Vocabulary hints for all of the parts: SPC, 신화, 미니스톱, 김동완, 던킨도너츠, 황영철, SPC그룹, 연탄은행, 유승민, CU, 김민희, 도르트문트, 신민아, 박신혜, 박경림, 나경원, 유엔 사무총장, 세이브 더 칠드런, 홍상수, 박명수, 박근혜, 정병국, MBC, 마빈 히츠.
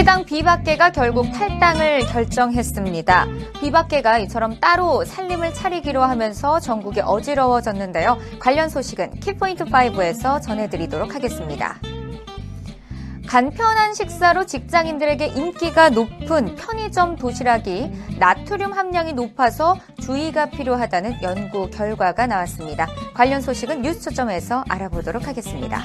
새누리당 비박계가 결국 탈당을 결정했습니다. 비박계가 이처럼 따로 살림을 차리기로 하면서 전국이 어지러워졌는데요. 관련 소식은 키포인트5에서 전해드리도록 하겠습니다. 간편한 식사로 직장인들에게 인기가 높은 편의점 도시락이 나트륨 함량이 높아서 주의가 필요하다는 연구 결과가 나왔습니다. 관련 소식은 뉴스 초점에서 알아보도록 하겠습니다.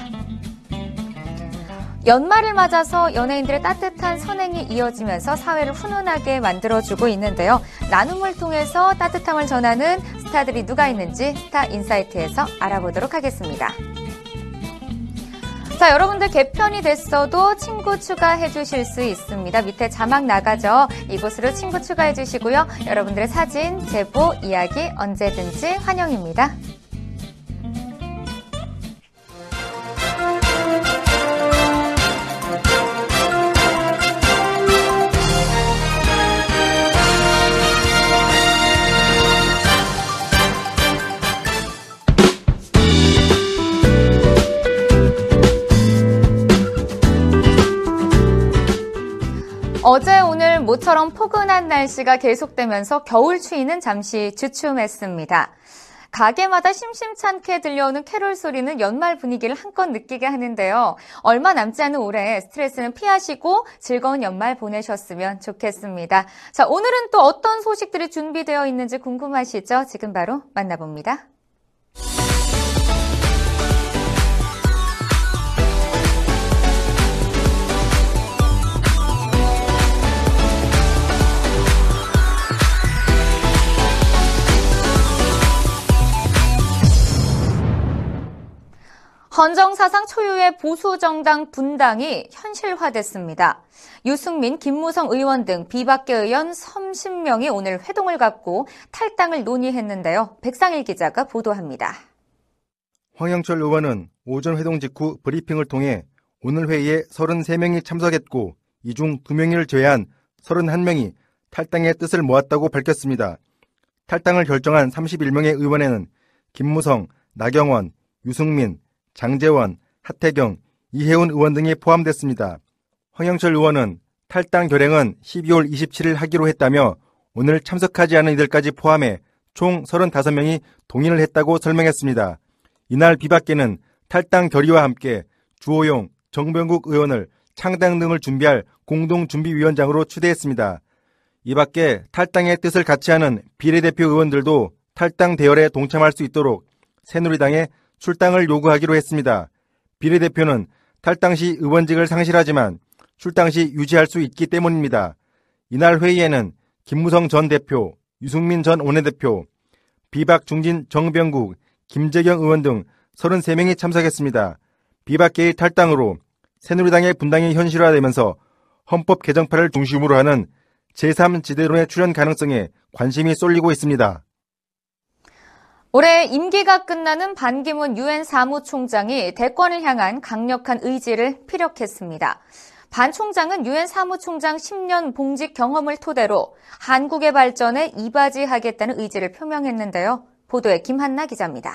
연말을 맞아서 연예인들의 따뜻한 선행이 이어지면서 사회를 훈훈하게 만들어주고 있는데요. 나눔을 통해서 따뜻함을 전하는 스타들이 누가 있는지 스타 인사이트에서 알아보도록 하겠습니다. 자, 여러분들 개편이 됐어도 친구 추가해 주실 수 있습니다. 밑에 자막 나가죠. 이곳으로 친구 추가해 주시고요. 여러분들의 사진, 제보, 이야기 언제든지 환영입니다. 어제 오늘 모처럼 포근한 날씨가 계속되면서 겨울 추위는 잠시 주춤했습니다. 가게마다 심심찮게 들려오는 캐롤 소리는 연말 분위기를 한껏 느끼게 하는데요. 얼마 남지 않은 올해 스트레스는 피하시고 즐거운 연말 보내셨으면 좋겠습니다. 자, 오늘은 또 어떤 소식들이 준비되어 있는지 궁금하시죠? 지금 바로 만나봅니다. 헌정사상 초유의 보수정당 분당이 현실화됐습니다. 유승민, 김무성 의원 등 비박계 의원 30명이 오늘 회동을 갖고 탈당을 논의했는데요. 백상일 기자가 보도합니다. 황영철 의원은 오전 회동 직후 브리핑을 통해 오늘 회의에 33명이 참석했고 이 중 2명을 제외한 31명이 탈당의 뜻을 모았다고 밝혔습니다. 탈당을 결정한 31명의 의원에는 김무성, 나경원, 유승민, 장재원, 하태경, 이혜운 의원 등이 포함됐습니다. 황영철 의원은 탈당 결행은 12월 27일 하기로 했다며 오늘 참석하지 않은 이들까지 포함해 총 35명이 동의를 했다고 설명했습니다. 이날 비박계는 탈당 결의와 함께 주호용, 정병국 의원을 창당 등을 준비할 공동준비위원장으로 추대했습니다. 이 밖에 탈당의 뜻을 같이 하는 비례대표 의원들도 탈당 대열에 동참할 수 있도록 새누리당에 출당을 요구하기로 했습니다. 비례대표는 탈당 시 의원직을 상실하지만 출당 시 유지할 수 있기 때문입니다. 이날 회의에는 김무성 전 대표, 유승민 전 원내대표, 비박 중진 정병국, 김재경 의원 등 33명이 참석했습니다. 비박계의 탈당으로 새누리당의 분당이 현실화되면서 헌법 개정안을 중심으로 하는 제3지대론의 출현 가능성에 관심이 쏠리고 있습니다. 올해 임기가 끝나는 반기문 유엔 사무총장이 대권을 향한 강력한 의지를 피력했습니다. 반 총장은 유엔 사무총장 10년 봉직 경험을 토대로 한국의 발전에 이바지하겠다는 의지를 표명했는데요. 보도에 김한나 기자입니다.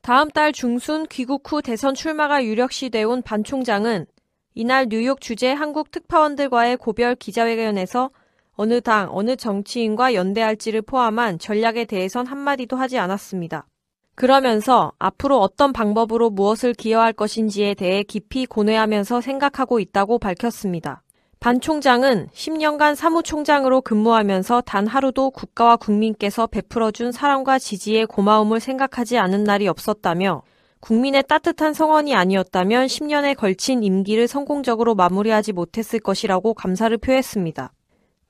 다음 달 중순 귀국 후 대선 출마가 유력시돼온 반 총장은 이날 뉴욕 주재 한국 특파원들과의 고별 기자회견에서 어느 당, 어느 정치인과 연대할지를 포함한 전략에 대해선 한마디도 하지 않았습니다. 그러면서 앞으로 어떤 방법으로 무엇을 기여할 것인지에 대해 깊이 고뇌하면서 생각하고 있다고 밝혔습니다. 반 총장은 10년간 사무총장으로 근무하면서 단 하루도 국가와 국민께서 베풀어준 사랑과 지지의 고마움을 생각하지 않은 날이 없었다며 국민의 따뜻한 성원이 아니었다면 10년에 걸친 임기를 성공적으로 마무리하지 못했을 것이라고 감사를 표했습니다.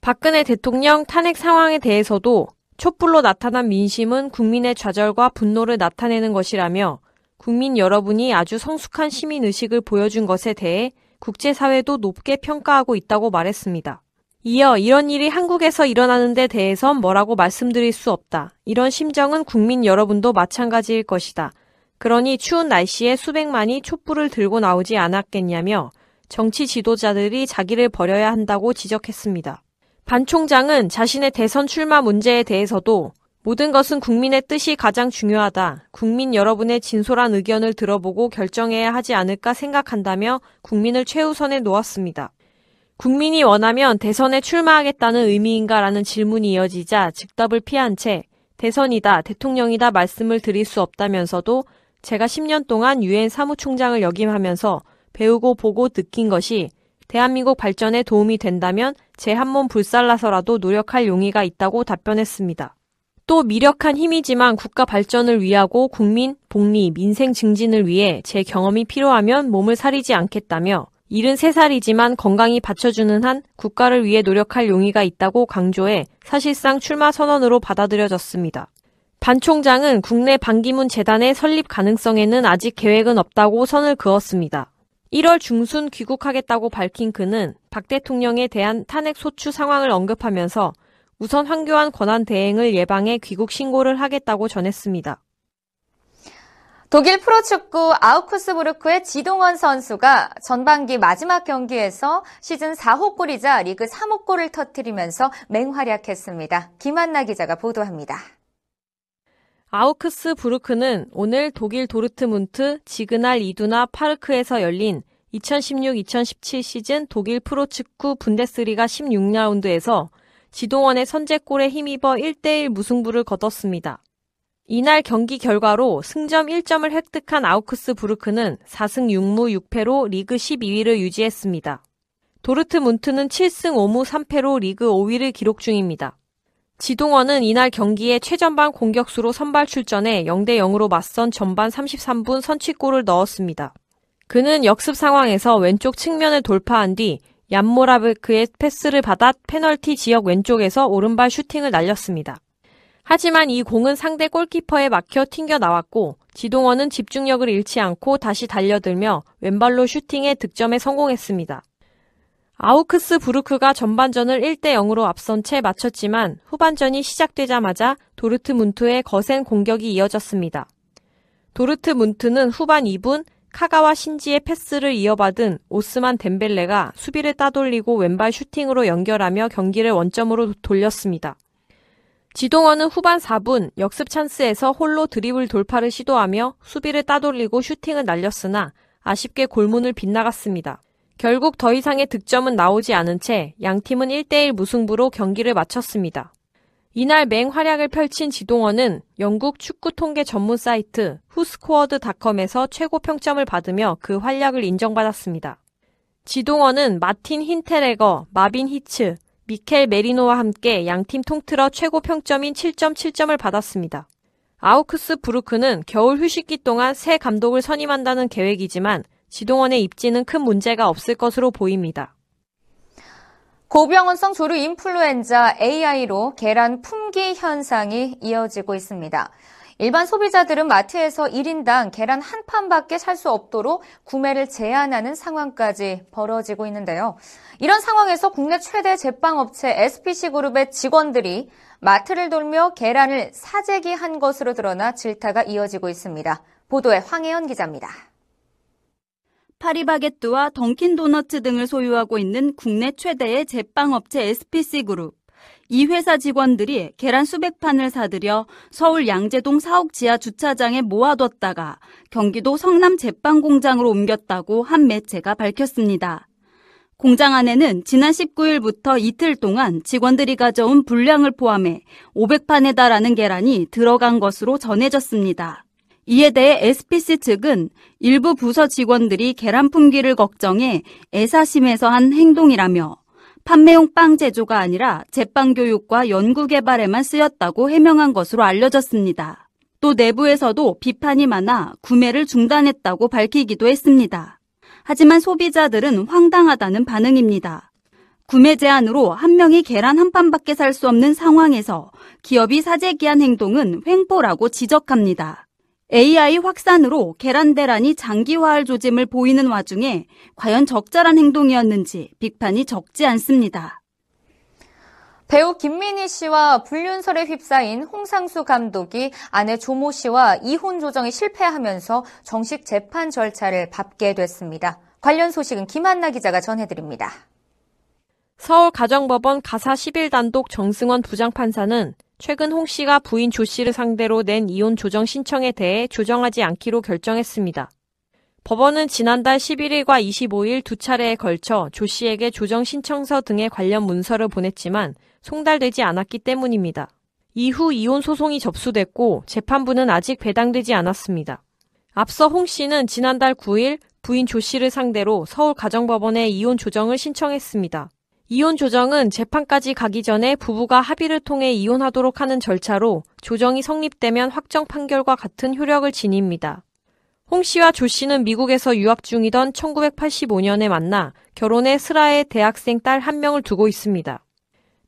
박근혜 대통령 탄핵 상황에 대해서도 촛불로 나타난 민심은 국민의 좌절과 분노를 나타내는 것이라며 국민 여러분이 아주 성숙한 시민의식을 보여준 것에 대해 국제사회도 높게 평가하고 있다고 말했습니다. 이어 이런 일이 한국에서 일어나는 데 대해선 뭐라고 말씀드릴 수 없다. 이런 심정은 국민 여러분도 마찬가지일 것이다. 그러니 추운 날씨에 수백만이 촛불을 들고 나오지 않았겠냐며 정치 지도자들이 자기를 버려야 한다고 지적했습니다. 반 총장은 자신의 대선 출마 문제에 대해서도 모든 것은 국민의 뜻이 가장 중요하다. 국민 여러분의 진솔한 의견을 들어보고 결정해야 하지 않을까 생각한다며 국민을 최우선에 놓았습니다. 국민이 원하면 대선에 출마하겠다는 의미인가라는 질문이 이어지자 즉답을 피한 채 대선이다, 대통령이다 말씀을 드릴 수 없다면서도 제가 10년 동안 유엔 사무총장을 역임하면서 배우고 보고 느낀 것이 대한민국 발전에 도움이 된다면 제 한 몸 불살라서라도 노력할 용의가 있다고 답변했습니다. 또 미력한 힘이지만 국가 발전을 위하고 국민, 복리, 민생 증진을 위해 제 경험이 필요하면 몸을 사리지 않겠다며 73살이지만 건강히 받쳐주는 한 국가를 위해 노력할 용의가 있다고 강조해 사실상 출마 선언으로 받아들여졌습니다. 반 총장은 국내 반기문 재단의 설립 가능성에는 아직 계획은 없다고 선을 그었습니다. 1월 중순 귀국하겠다고 밝힌 그는 박 대통령에 대한 탄핵 소추 상황을 언급하면서 우선 황교안 권한 대행을 예방해 귀국 신고를 하겠다고 전했습니다. 독일 프로축구 아우크스부르크의 지동원 선수가 전반기 마지막 경기에서 시즌 4호 골이자 리그 3호 골을 터뜨리면서 맹활약했습니다. 김한나 기자가 보도합니다. 아우크스부르크는 오늘 독일 도르트문트, 지그날 이두나 파르크에서 열린 2016-2017 시즌 독일 프로축구 분데스리가 16라운드에서 지동원의 선제골에 힘입어 1대1 무승부를 거뒀습니다. 이날 경기 결과로 승점 1점을 획득한 아우크스부르크는 4승 6무 6패로 리그 12위를 유지했습니다. 도르트문트는 7승 5무 3패로 리그 5위를 기록 중입니다. 지동원은 이날 경기에 최전방 공격수로 선발 출전해 0대0으로 맞선 전반 33분 선취골을 넣었습니다. 그는 역습 상황에서 왼쪽 측면을 돌파한 뒤 얀모라베크의 패스를 받아 페널티 지역 왼쪽에서 오른발 슈팅을 날렸습니다. 하지만 이 공은 상대 골키퍼에 막혀 튕겨 나왔고 지동원은 집중력을 잃지 않고 다시 달려들며 왼발로 슈팅해 득점에 성공했습니다. 아우크스부르크가 전반전을 1대0으로 앞선 채 마쳤지만 후반전이 시작되자마자 도르트문트의 거센 공격이 이어졌습니다. 도르트문트는 후반 2분 카가와 신지의 패스를 이어받은 오스만 덴벨레가 수비를 따돌리고 왼발 슈팅으로 연결하며 경기를 원점으로 돌렸습니다. 지동원은 후반 4분 역습 찬스에서 홀로 드리블 돌파를 시도하며 수비를 따돌리고 슈팅을 날렸으나 아쉽게 골문을 빗나갔습니다. 결국 더 이상의 득점은 나오지 않은 채 양팀은 1대1 무승부로 경기를 마쳤습니다. 이날 맹활약을 펼친 지동원은 영국 축구 통계 전문 사이트 후스코어드닷컴에서 최고 평점을 받으며 그 활약을 인정받았습니다. 지동원은 마틴 힌테레거, 마빈 히츠, 미켈 메리노와 함께 양팀 통틀어 최고 평점인 7.7점을 받았습니다. 아우크스부르크는 겨울 휴식기 동안 새 감독을 선임한다는 계획이지만 지동원의 입지는 큰 문제가 없을 것으로 보입니다. 고병원성 조류 인플루엔자 AI로 계란 품귀 현상이 이어지고 있습니다. 일반 소비자들은 마트에서 1인당 계란 한 판밖에 살 수 없도록 구매를 제한하는 상황까지 벌어지고 있는데요. 이런 상황에서 국내 최대 제빵업체 SPC그룹의 직원들이 마트를 돌며 계란을 사재기한 것으로 드러나 질타가 이어지고 있습니다. 보도에 황혜연 기자입니다. 파리바게뜨와 던킨도너츠 등을 소유하고 있는 국내 최대의 제빵업체 SPC그룹. 이 회사 직원들이 계란 수백 판을 사들여 서울 양재동 사옥 지하 주차장에 모아뒀다가 경기도 성남 제빵공장으로 옮겼다고 한 매체가 밝혔습니다. 공장 안에는 지난 19일부터 이틀 동안 직원들이 가져온 분량을 포함해 500판에 달하는 계란이 들어간 것으로 전해졌습니다. 이에 대해 SPC 측은 일부 부서 직원들이 계란 품귀를 걱정해 애사심에서 한 행동이라며 판매용 빵 제조가 아니라 제빵 교육과 연구 개발에만 쓰였다고 해명한 것으로 알려졌습니다. 또 내부에서도 비판이 많아 구매를 중단했다고 밝히기도 했습니다. 하지만 소비자들은 황당하다는 반응입니다. 구매 제한으로 한 명이 계란 한 판밖에 살 수 없는 상황에서 기업이 사재기한 행동은 횡포라고 지적합니다. AI 확산으로 계란 대란이 장기화할 조짐을 보이는 와중에 과연 적절한 행동이었는지 비판이 적지 않습니다. 배우 김민희 씨와 불륜설에 휩싸인 홍상수 감독이 아내 조모 씨와 이혼 조정에 실패하면서 정식 재판 절차를 밟게 됐습니다. 관련 소식은 김한나 기자가 전해드립니다. 서울가정법원 가사 11단독 정승원 부장판사는 최근 홍 씨가 부인 조 씨를 상대로 낸 이혼 조정 신청에 대해 조정하지 않기로 결정했습니다. 법원은 지난달 11일과 25일 두 차례에 걸쳐 조 씨에게 조정신청서 등의 관련 문서를 보냈지만 송달되지 않았기 때문입니다. 이후 이혼 소송이 접수됐고 재판부는 아직 배당되지 않았습니다. 앞서 홍 씨는 지난달 9일 부인 조 씨를 상대로 서울가정법원에 이혼 조정을 신청했습니다. 이혼 조정은 재판까지 가기 전에 부부가 합의를 통해 이혼하도록 하는 절차로 조정이 성립되면 확정 판결과 같은 효력을 지닙니다. 홍 씨와 조 씨는 미국에서 유학 중이던 1985년에 만나 결혼해 슬하의 대학생 딸 한 명을 두고 있습니다.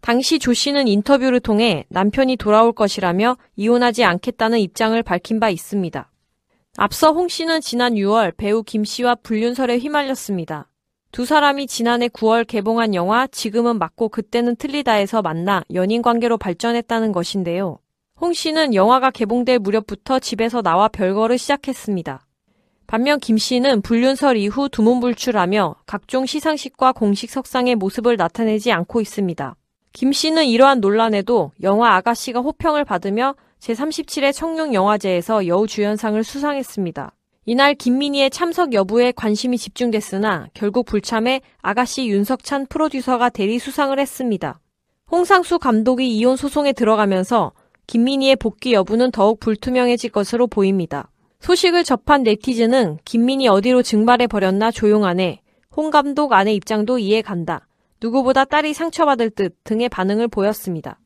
당시 조 씨는 인터뷰를 통해 남편이 돌아올 것이라며 이혼하지 않겠다는 입장을 밝힌 바 있습니다. 앞서 홍 씨는 지난 6월 배우 김 씨와 불륜설에 휘말렸습니다. 두 사람이 지난해 9월 개봉한 영화 지금은 맞고 그때는 틀리다에서 만나 연인관계로 발전했다는 것인데요. 홍 씨는 영화가 개봉될 무렵부터 집에서 나와 별거를 시작했습니다. 반면 김 씨는 불륜설 이후 두문불출하며 각종 시상식과 공식 석상의 모습을 나타내지 않고 있습니다. 김 씨는 이러한 논란에도 영화 아가씨가 호평을 받으며 제37회 청룡영화제에서 여우주연상을 수상했습니다. 이날 김민희의 참석 여부에 관심이 집중됐으나 결국 불참해 아가씨 윤석찬 프로듀서가 대리 수상을 했습니다. 홍상수 감독이 이혼 소송에 들어가면서 김민희의 복귀 여부는 더욱 불투명해질 것으로 보입니다. 소식을 접한 네티즌은 김민희 어디로 증발해버렸나 조용하네. 홍 감독 아내 입장도 이해 간다. 누구보다 딸이 상처받을 듯 등의 반응을 보였습니다.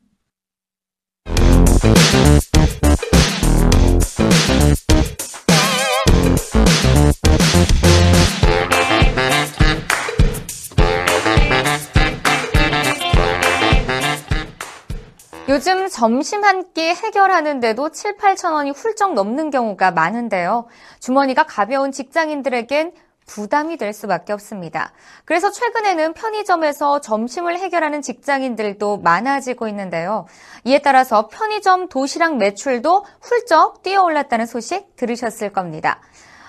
요즘 점심 한 끼 해결하는데도 7, 8천 원이 훌쩍 넘는 경우가 많은데요. 주머니가 가벼운 직장인들에겐 부담이 될 수밖에 없습니다. 그래서 최근에는 편의점에서 점심을 해결하는 직장인들도 많아지고 있는데요. 이에 따라서 편의점 도시락 매출도 훌쩍 뛰어올랐다는 소식 들으셨을 겁니다.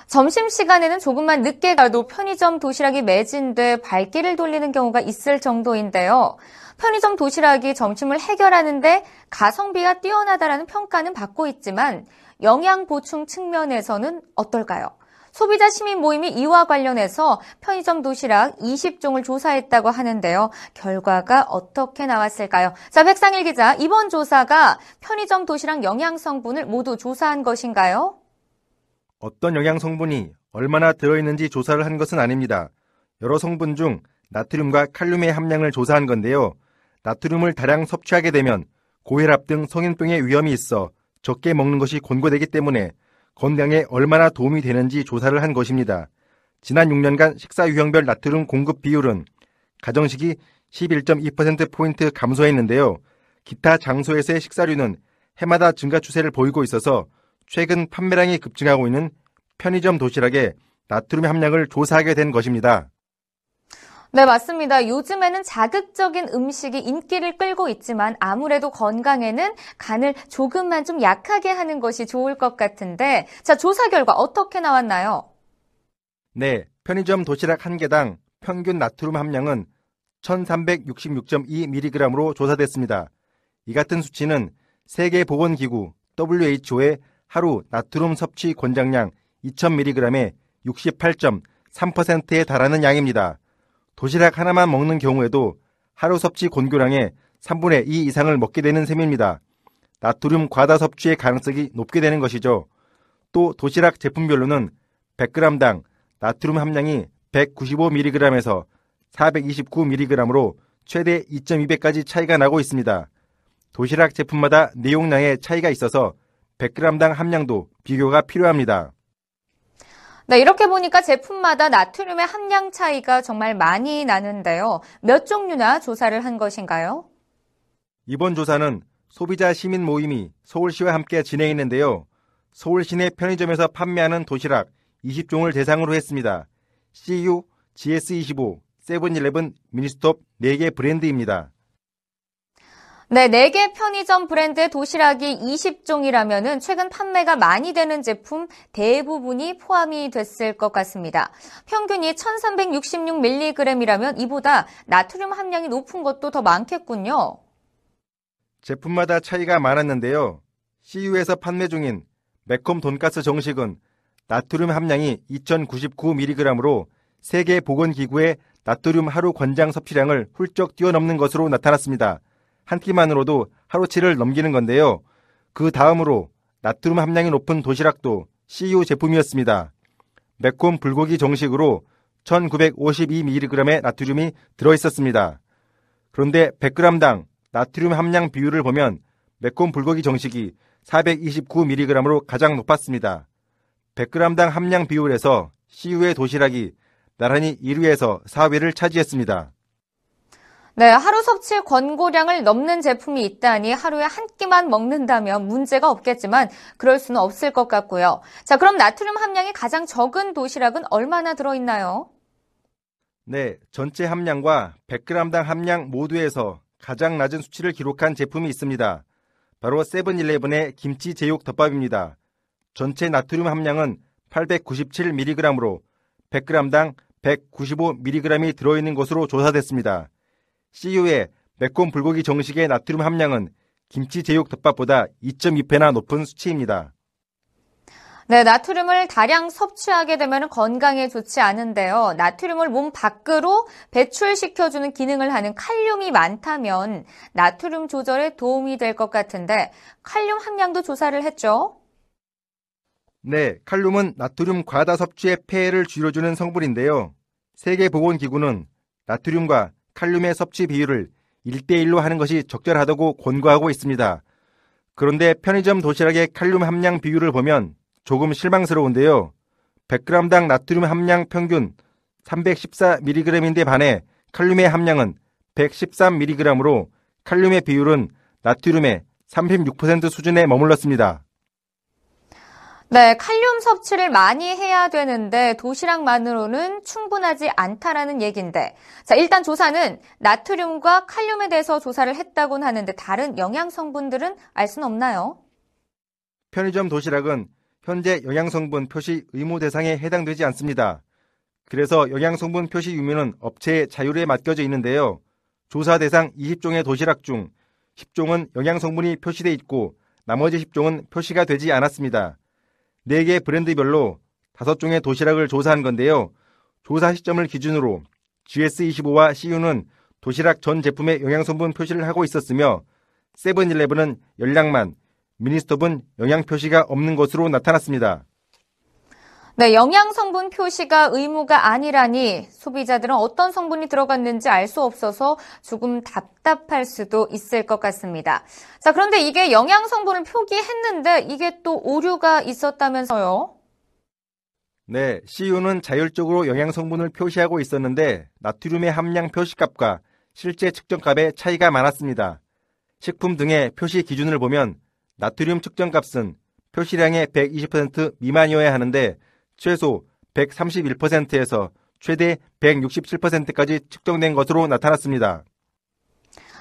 점심시간에는 조금만 늦게 가도 편의점 도시락이 매진돼 발길을 돌리는 경우가 있을 정도인데요. 편의점 도시락이 점심을 해결하는데 가성비가 뛰어나다라는 평가는 받고 있지만 영양 보충 측면에서는 어떨까요? 소비자 시민 모임이 이와 관련해서 편의점 도시락 20종을 조사했다고 하는데요. 결과가 어떻게 나왔을까요? 자, 백상일 기자, 이번 조사가 편의점 도시락 영양 성분을 모두 조사한 것인가요? 어떤 영양 성분이 얼마나 들어있는지 조사를 한 것은 아닙니다. 여러 성분 중 나트륨과 칼륨의 함량을 조사한 건데요. 나트륨을 다량 섭취하게 되면 고혈압 등 성인병의 위험이 있어 적게 먹는 것이 권고되기 때문에 건강에 얼마나 도움이 되는지 조사를 한 것입니다. 지난 6년간 식사 유형별 나트륨 공급 비율은 가정식이 11.2%포인트 감소했는데요. 기타 장소에서의 식사류는 해마다 증가 추세를 보이고 있어서 최근 판매량이 급증하고 있는 편의점 도시락의 나트륨 함량을 조사하게 된 것입니다. 네, 맞습니다. 요즘에는 자극적인 음식이 인기를 끌고 있지만 아무래도 건강에는 간을 조금만 좀 약하게 하는 것이 좋을 것 같은데, 자, 조사 결과 어떻게 나왔나요? 네, 편의점 도시락 한 개당 평균 나트륨 함량은 1366.2mg으로 조사됐습니다. 이 같은 수치는 세계보건기구 WHO의 하루 나트륨 섭취 권장량 2000mg의 68.3%에 달하는 양입니다. 도시락 하나만 먹는 경우에도 하루 섭취 권고량의 3분의 2 이상을 먹게 되는 셈입니다. 나트륨 과다 섭취의 가능성이 높게 되는 것이죠. 또 도시락 제품별로는 100g당 나트륨 함량이 195mg에서 429mg으로 최대 2.2배까지 차이가 나고 있습니다. 도시락 제품마다 내용량의 차이가 있어서 100g당 함량도 비교가 필요합니다. 네, 이렇게 보니까 제품마다 나트륨의 함량 차이가 정말 많이 나는데요. 몇 종류나 조사를 한 것인가요? 이번 조사는 소비자 시민 모임이 서울시와 함께 진행했는데요. 서울시내 편의점에서 판매하는 도시락 20종을 대상으로 했습니다. CU, GS25, 세븐일레븐, 미니스톱 4개 브랜드입니다. 네, 4개 편의점 브랜드의 도시락이 20종이라면은 최근 판매가 많이 되는 제품 대부분이 포함이 됐을 것 같습니다. 평균이 1366mg이라면 이보다 나트륨 함량이 높은 것도 더 많겠군요. 제품마다 차이가 많았는데요. CU에서 판매 중인 매콤 돈가스 정식은 나트륨 함량이 2099mg으로 세계보건기구의 나트륨 하루 권장 섭취량을 훌쩍 뛰어넘는 것으로 나타났습니다. 한 끼만으로도 하루치를 넘기는 건데요. 그 다음으로 나트륨 함량이 높은 도시락도 CU 제품이었습니다. 매콤 불고기 정식으로 1952mg의 나트륨이 들어있었습니다. 그런데 100g당 나트륨 함량 비율을 보면 매콤 불고기 정식이 429mg으로 가장 높았습니다. 100g당 함량 비율에서 CU의 도시락이 나란히 1위에서 4위를 차지했습니다. 네, 하루 섭취 권고량을 넘는 제품이 있다니 하루에 한 끼만 먹는다면 문제가 없겠지만 그럴 수는 없을 것 같고요. 자, 그럼 나트륨 함량이 가장 적은 도시락은 얼마나 들어있나요? 네, 전체 함량과 100g당 함량 모두에서 가장 낮은 수치를 기록한 제품이 있습니다. 바로 세븐일레븐의 김치 제육 덮밥입니다. 전체 나트륨 함량은 897mg으로 100g당 195mg이 들어있는 것으로 조사됐습니다. CU의 매콤 불고기 정식의 나트륨 함량은 김치 제육 덮밥보다 2.2배나 높은 수치입니다. 네, 나트륨을 다량 섭취하게 되면 건강에 좋지 않은데요. 나트륨을 몸 밖으로 배출시켜주는 기능을 하는 칼륨이 많다면 나트륨 조절에 도움이 될 것 같은데 칼륨 함량도 조사를 했죠? 네, 칼륨은 나트륨 과다 섭취의 폐해를 줄여주는 성분인데요. 세계보건기구는 나트륨과 칼륨의 섭취 비율을 1대1로 하는 것이 적절하다고 권고하고 있습니다. 그런데 편의점 도시락의 칼륨 함량 비율을 보면 조금 실망스러운데요. 100g당 나트륨 함량 평균 314mg인데 반해 칼륨의 함량은 113mg으로 칼륨의 비율은 나트륨의 36% 수준에 머물렀습니다. 네, 칼륨 섭취를 많이 해야 되는데 도시락만으로는 충분하지 않다라는 얘기인데, 자, 일단 조사는 나트륨과 칼륨에 대해서 조사를 했다고는 하는데 다른 영양 성분들은 알 수는 없나요? 편의점 도시락은 현재 영양 성분 표시 의무 대상에 해당되지 않습니다. 그래서 영양 성분 표시 의무는 업체의 자율에 맡겨져 있는데요. 조사 대상 20종의 도시락 중 10종은 영양 성분이 표시돼 있고 나머지 10종은 표시가 되지 않았습니다. 4개 브랜드별로 5종의 도시락을 조사한 건데요. 조사 시점을 기준으로 GS25와 CU는 도시락 전 제품의 영양성분 표시를 하고 있었으며 세븐일레븐은 열량만, 미니스톱은 영양 표시가 없는 것으로 나타났습니다. 네, 영양성분 표시가 의무가 아니라니 소비자들은 어떤 성분이 들어갔는지 알 수 없어서 조금 답답할 수도 있을 것 같습니다. 자, 그런데 이게 영양성분을 표기했는데 이게 또 오류가 있었다면서요? 네, CU는 자율적으로 영양성분을 표시하고 있었는데 나트륨의 함량 표시값과 실제 측정값의 차이가 많았습니다. 식품 등의 표시 기준을 보면 나트륨 측정값은 표시량의 120% 미만이어야 하는데 최소 131%에서 최대 167%까지 측정된 것으로 나타났습니다.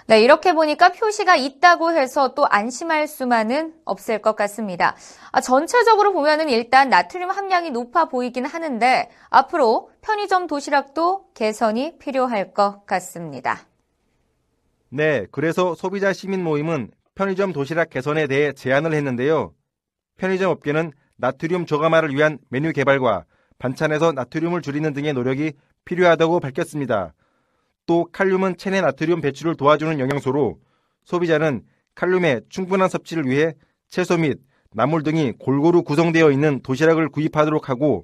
네, 이렇게 보니까 표시가 있다고 해서 또 안심할 수만은 없을 것 같습니다. 전체적으로 보면은 일단 나트륨 함량이 높아 보이긴 하는데 앞으로 편의점 도시락도 개선이 필요할 것 같습니다. 네, 그래서 소비자 시민 모임은 편의점 도시락 개선에 대해 제안을 했는데요. 편의점 업계는 나트륨 저감화를 위한 메뉴 개발과 반찬에서 나트륨을 줄이는 등의 노력이 필요하다고 밝혔습니다. 또 칼륨은 체내 나트륨 배출을 도와주는 영양소로 소비자는 칼륨의 충분한 섭취를 위해 채소 및 나물 등이 골고루 구성되어 있는 도시락을 구입하도록 하고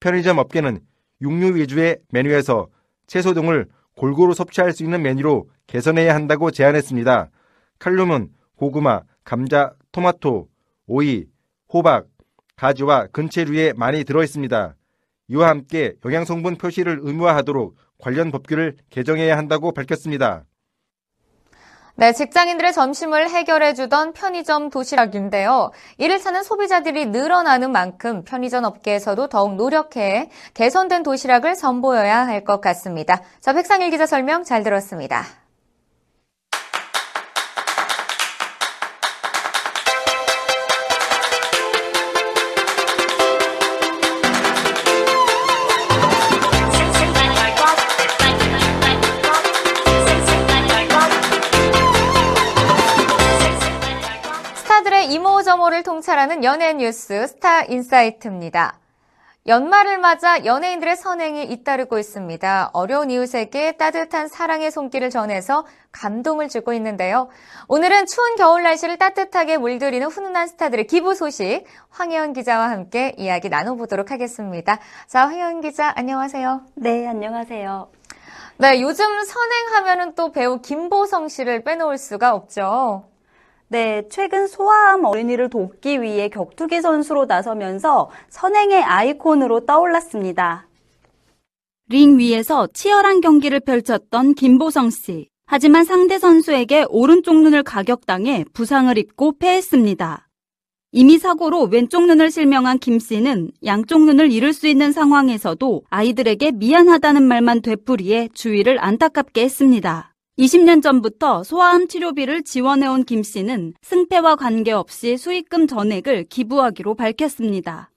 편의점 업계는 육류 위주의 메뉴에서 채소 등을 골고루 섭취할 수 있는 메뉴로 개선해야 한다고 제안했습니다. 칼륨은 고구마, 감자, 토마토, 오이, 호박, 가지와 근체류에 많이 들어있습니다. 이와 함께 영양성분 표시를 의무화하도록 관련 법규를 개정해야 한다고 밝혔습니다. 네, 직장인들의 점심을 해결해주던 편의점 도시락인데요. 이를 사는 소비자들이 늘어나는 만큼 편의점 업계에서도 더욱 노력해 개선된 도시락을 선보여야 할 것 같습니다. 자, 백상일 기자 설명 잘 들었습니다. 스타들의 이모저모를 통찰하는 연예 뉴스 스타 인사이트입니다. 연말을 맞아 연예인들의 선행이 잇따르고 있습니다. 어려운 이웃에게 따뜻한 사랑의 손길을 전해서 감동을 주고 있는데요. 오늘은 추운 겨울 날씨를 따뜻하게 물들이는 훈훈한 스타들의 기부 소식, 황혜원 기자와 함께 이야기 나눠보도록 하겠습니다. 자, 황혜원 기자, 안녕하세요. 네, 안녕하세요. 네, 요즘 선행하면은 또 배우 김보성 씨를 빼놓을 수가 없죠. 네, 최근 소아암 어린이를 돕기 위해 격투기 선수로 나서면서 선행의 아이콘으로 떠올랐습니다. 링 위에서 치열한 경기를 펼쳤던 김보성 씨. 하지만 상대 선수에게 오른쪽 눈을 가격당해 부상을 입고 패했습니다. 이미 사고로 왼쪽 눈을 실명한 김 씨는 양쪽 눈을 잃을 수 있는 상황에서도 아이들에게 미안하다는 말만 되풀이해 주위를 안타깝게 했습니다. 20년 전부터 소아암 치료비를 지원해온 김 씨는 승패와 관계없이 수익금 전액을 기부하기로 밝혔습니다.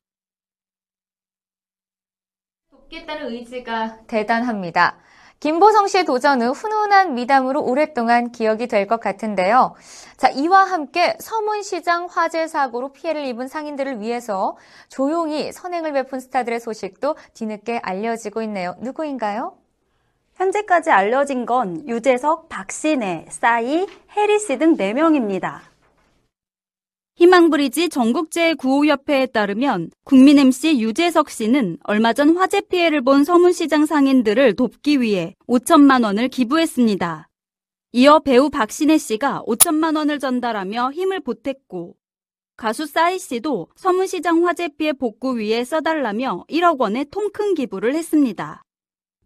돕겠다는 의지가 대단합니다. 김보성 씨의 도전은 훈훈한 미담으로 오랫동안 기억이 될 것 같은데요. 자, 이와 함께 서문시장 화재 사고로 피해를 입은 상인들을 위해서 조용히 선행을 베푼 스타들의 소식도 뒤늦게 알려지고 있네요. 누구인가요? 현재까지 알려진 건 유재석, 박신혜, 싸이, 해리 씨 등 4명입니다. 희망브리지 전국재해구호협회에 따르면 국민 MC 유재석 씨는 얼마 전 화재 피해를 본 서문시장 상인들을 돕기 위해 5천만 원을 기부했습니다. 이어 배우 박신혜 씨가 5천만 원을 전달하며 힘을 보탰고 가수 싸이 씨도 서문시장 화재 피해 복구 위에 써달라며 1억 원의 통큰 기부를 했습니다.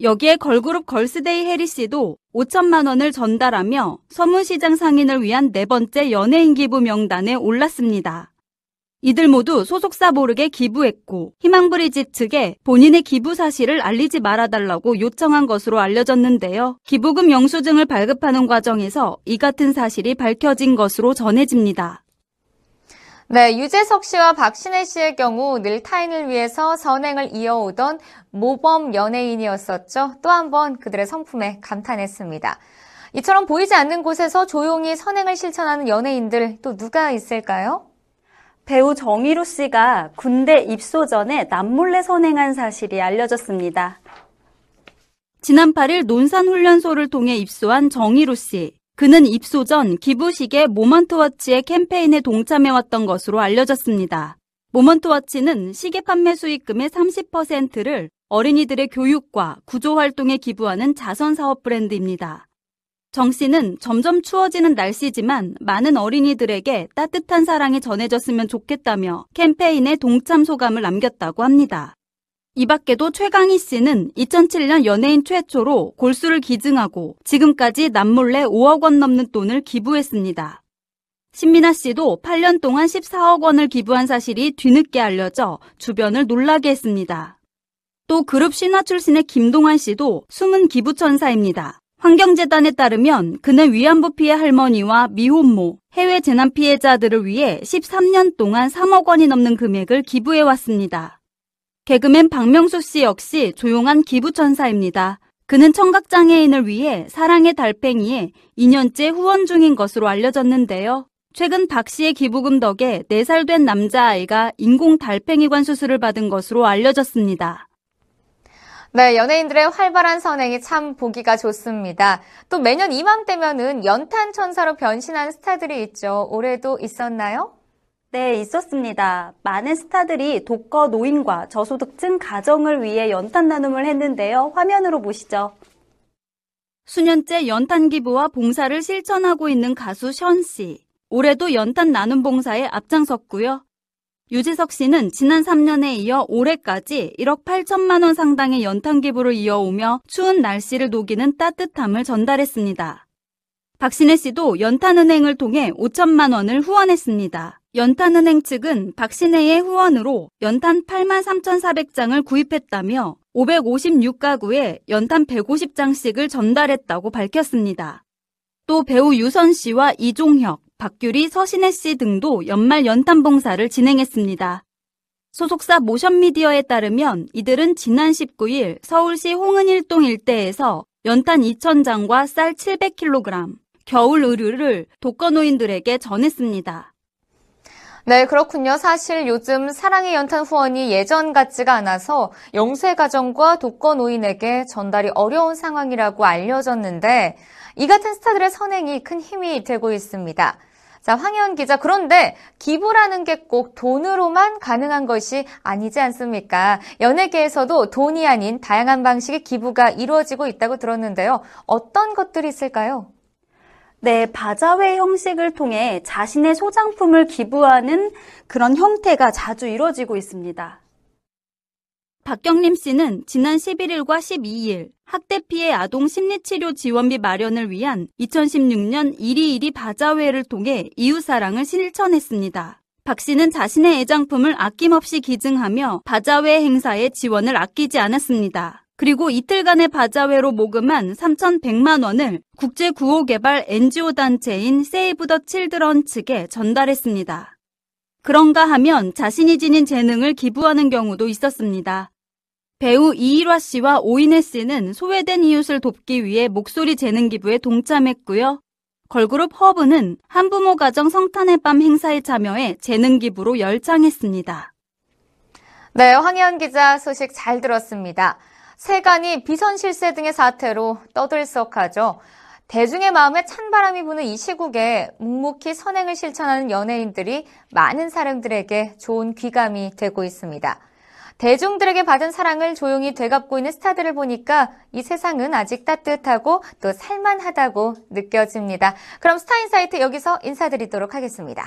여기에 걸그룹 걸스데이 해리 씨도 5천만 원을 전달하며 서문시장 상인을 위한 4번째 연예인 기부 명단에 올랐습니다. 이들 모두 소속사 모르게 기부했고 희망브리지 측에 본인의 기부 사실을 알리지 말아달라고 요청한 것으로 알려졌는데요. 기부금 영수증을 발급하는 과정에서 이 같은 사실이 밝혀진 것으로 전해집니다. 네, 유재석 씨와 박신혜 씨의 경우 늘 타인을 위해서 선행을 이어오던 모범 연예인이었었죠. 또 한 번 그들의 성품에 감탄했습니다. 이처럼 보이지 않는 곳에서 조용히 선행을 실천하는 연예인들 또 누가 있을까요? 배우 정희로 씨가 군대 입소 전에 남몰래 선행한 사실이 알려졌습니다. 지난 8일 논산훈련소를 통해 입소한 정희로 씨. 그는 입소 전 기부식의 모먼트워치의 캠페인에 동참해왔던 것으로 알려졌습니다. 모먼트워치는 시계 판매 수익금의 30%를 어린이들의 교육과 구조활동에 기부하는 자선사업 브랜드입니다. 정 씨는 점점 추워지는 날씨지만 많은 어린이들에게 따뜻한 사랑이 전해졌으면 좋겠다며 캠페인에 동참 소감을 남겼다고 합니다. 이 밖에도 최강희 씨는 2007년 연예인 최초로 골수를 기증하고 지금까지 남몰래 5억 원 넘는 돈을 기부했습니다. 신민아 씨도 8년 동안 14억 원을 기부한 사실이 뒤늦게 알려져 주변을 놀라게 했습니다. 또 그룹 신화 출신의 김동완 씨도 숨은 기부천사입니다. 환경재단에 따르면 그는 위안부 피해 할머니와 미혼모, 해외 재난 피해자들을 위해 13년 동안 3억 원이 넘는 금액을 기부해왔습니다. 개그맨 박명수 씨 역시 조용한 기부천사입니다. 그는 청각장애인을 위해 사랑의 달팽이에 2년째 후원 중인 것으로 알려졌는데요. 최근 박 씨의 기부금 덕에 4살 된 남자아이가 인공 달팽이관 수술을 받은 것으로 알려졌습니다. 네, 연예인들의 활발한 선행이 참 보기가 좋습니다. 또 매년 이맘때면은 연탄천사로 변신한 스타들이 있죠. 올해도 있었나요? 네, 있었습니다. 많은 스타들이 독거 노인과 저소득층 가정을 위해 연탄 나눔을 했는데요. 화면으로 보시죠. 수년째 연탄 기부와 봉사를 실천하고 있는 가수 션 씨. 올해도 연탄 나눔 봉사에 앞장섰고요. 유재석 씨는 지난 3년에 이어 올해까지 1억 8천만 원 상당의 연탄 기부를 이어오며 추운 날씨를 녹이는 따뜻함을 전달했습니다. 박신혜 씨도 연탄은행을 통해 5천만 원을 후원했습니다. 연탄은행 측은 박신혜의 후원으로 연탄 83,400장을 구입했다며 556가구에 연탄 150장씩을 전달했다고 밝혔습니다. 또 배우 유선 씨와 이종혁, 박규리, 서신혜 씨 등도 연말 연탄 봉사를 진행했습니다. 소속사 모션미디어에 따르면 이들은 지난 19일 서울시 홍은일동 일대에서 연탄 2,000장과 쌀 700kg, 겨울 의류를 독거노인들에게 전했습니다. 네, 그렇군요. 사실 요즘 사랑의 연탄 후원이 예전 같지가 않아서 영세 가정과 독거노인에게 전달이 어려운 상황이라고 알려졌는데 이 같은 스타들의 선행이 큰 힘이 되고 있습니다. 자, 황혜원 기자, 그런데 기부라는 게 꼭 돈으로만 가능한 것이 아니지 않습니까? 연예계에서도 돈이 아닌 다양한 방식의 기부가 이루어지고 있다고 들었는데요. 어떤 것들이 있을까요? 네, 바자회 형식을 통해 자신의 소장품을 기부하는 그런 형태가 자주 이루어지고 있습니다. 박경림 씨는 지난 11일과 12일 학대 피해 아동 심리치료 지원비 마련을 위한 2016년 12.12 바자회를 통해 이웃사랑을 실천했습니다. 박 씨는 자신의 애장품을 아낌없이 기증하며 바자회 행사에 지원을 아끼지 않았습니다. 그리고 이틀간의 바자회로 모금한 3,100만 원을 국제구호개발 NGO단체인 세이브 더 칠드런 측에 전달했습니다. 그런가 하면 자신이 지닌 재능을 기부하는 경우도 있었습니다. 배우 이일화 씨와 오인혜 씨는 소외된 이웃을 돕기 위해 목소리 재능 기부에 동참했고요. 걸그룹 허브는 한부모 가정 성탄의 밤 행사에 참여해 재능 기부로 열창했습니다. 네, 황혜원 기자 소식 잘 들었습니다. 세간이 비선실세 등의 사태로 떠들썩하죠. 대중의 마음에 찬바람이 부는 이 시국에 묵묵히 선행을 실천하는 연예인들이 많은 사람들에게 좋은 귀감이 되고 있습니다. 대중들에게 받은 사랑을 조용히 되갚고 있는 스타들을 보니까 이 세상은 아직 따뜻하고 또 살만하다고 느껴집니다. 그럼 스타인사이트 여기서 인사드리도록 하겠습니다.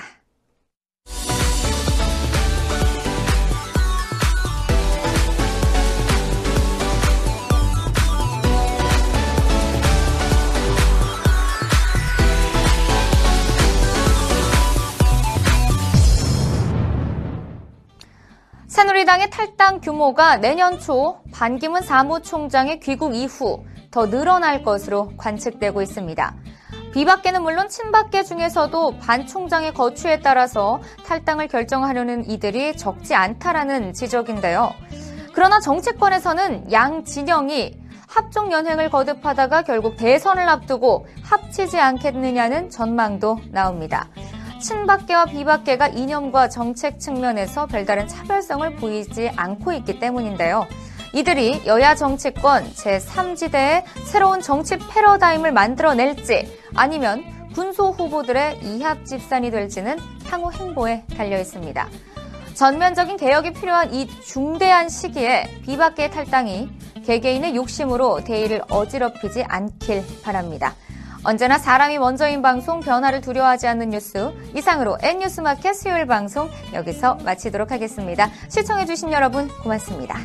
새누리당의 탈당 규모가 내년 초 반기문 사무총장의 귀국 이후 더 늘어날 것으로 관측되고 있습니다. 비박계는 물론 친박계 중에서도 반 총장의 거취에 따라서 탈당을 결정하려는 이들이 적지 않다라는 지적인데요. 그러나 정치권에서는 양 진영이 합종연횡을 거듭하다가 결국 대선을 앞두고 합치지 않겠느냐는 전망도 나옵니다. 친박계와 비박계가 이념과 정책 측면에서 별다른 차별성을 보이지 않고 있기 때문인데요. 이들이 여야 정치권 제3지대의 새로운 정치 패러다임을 만들어낼지 아니면 군소 후보들의 이합집산이 될지는 향후 행보에 달려있습니다. 전면적인 개혁이 필요한 이 중대한 시기에 비박계의 탈당이 개개인의 욕심으로 대의를 어지럽히지 않길 바랍니다. 언제나 사람이 먼저인 방송, 변화를 두려워하지 않는 뉴스, 이상으로 N뉴스마켓 수요일 방송 여기서 마치도록 하겠습니다. 시청해주신 여러분 고맙습니다.